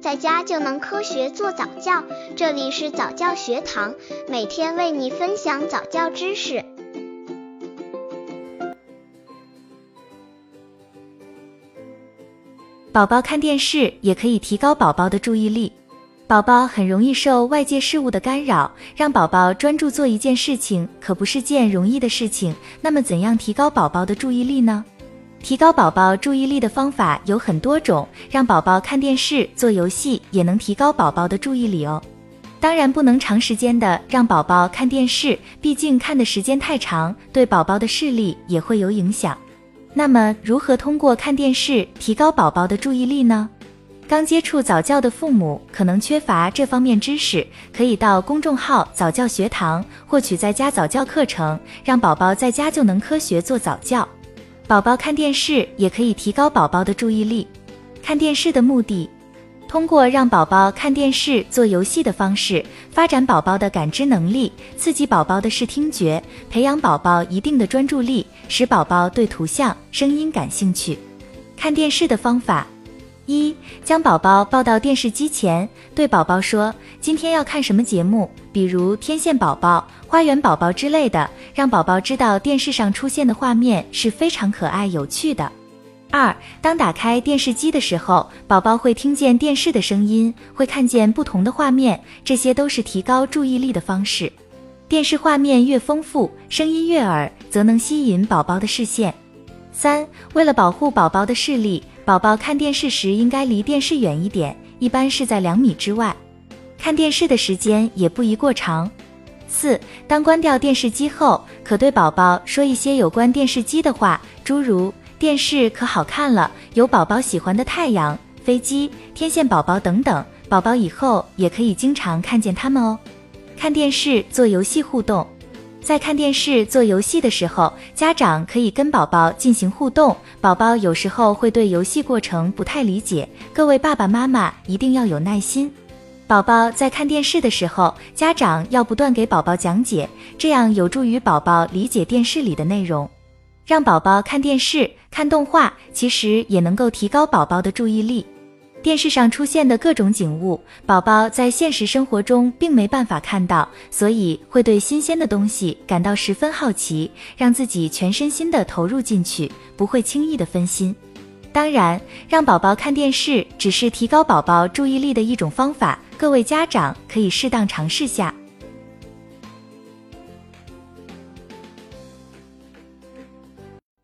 在家就能科学做早教，这里是早教学堂，每天为你分享早教知识。宝宝看电视也可以提高宝宝的注意力，宝宝很容易受外界事物的干扰，让宝宝专注做一件事情可不是件容易的事情。那么怎样提高宝宝的注意力呢？提高宝宝注意力的方法有很多种，让宝宝看电视、做游戏也能提高宝宝的注意力哦。当然不能长时间的让宝宝看电视，毕竟看的时间太长，对宝宝的视力也会有影响。那么如何通过看电视提高宝宝的注意力呢？刚接触早教的父母可能缺乏这方面知识，可以到公众号早教学堂获取在家早教课程，让宝宝在家就能科学做早教。宝宝看电视也可以提高宝宝的注意力。看电视的目的，通过让宝宝看电视、做游戏的方式，发展宝宝的感知能力，刺激宝宝的视听觉，培养宝宝一定的专注力，使宝宝对图像、声音感兴趣。看电视的方法：一、将宝宝抱到电视机前，对宝宝说，今天要看什么节目，比如天线宝宝、花园宝宝之类的，让宝宝知道电视上出现的画面是非常可爱有趣的。二、当打开电视机的时候，宝宝会听见电视的声音，会看见不同的画面，这些都是提高注意力的方式。电视画面越丰富，声音悦耳，则能吸引宝宝的视线。三、为了保护宝宝的视力，宝宝看电视时应该离电视远一点，一般是在2米之外。看电视的时间也不宜过长。四、当关掉电视机后，可对宝宝说一些有关电视机的话，诸如电视可好看了，有宝宝喜欢的太阳、飞机、天线宝宝等等，宝宝以后也可以经常看见它们哦。看电视做游戏互动。在看电视做游戏的时候，家长可以跟宝宝进行互动，宝宝有时候会对游戏过程不太理解，各位爸爸妈妈一定要有耐心。宝宝在看电视的时候，家长要不断给宝宝讲解，这样有助于宝宝理解电视里的内容。让宝宝看电视、看动画，其实也能够提高宝宝的注意力。电视上出现的各种景物，宝宝在现实生活中并没办法看到，所以会对新鲜的东西感到十分好奇，让自己全身心地投入进去，不会轻易地分心。当然，让宝宝看电视只是提高宝宝注意力的一种方法，各位家长可以适当尝试下。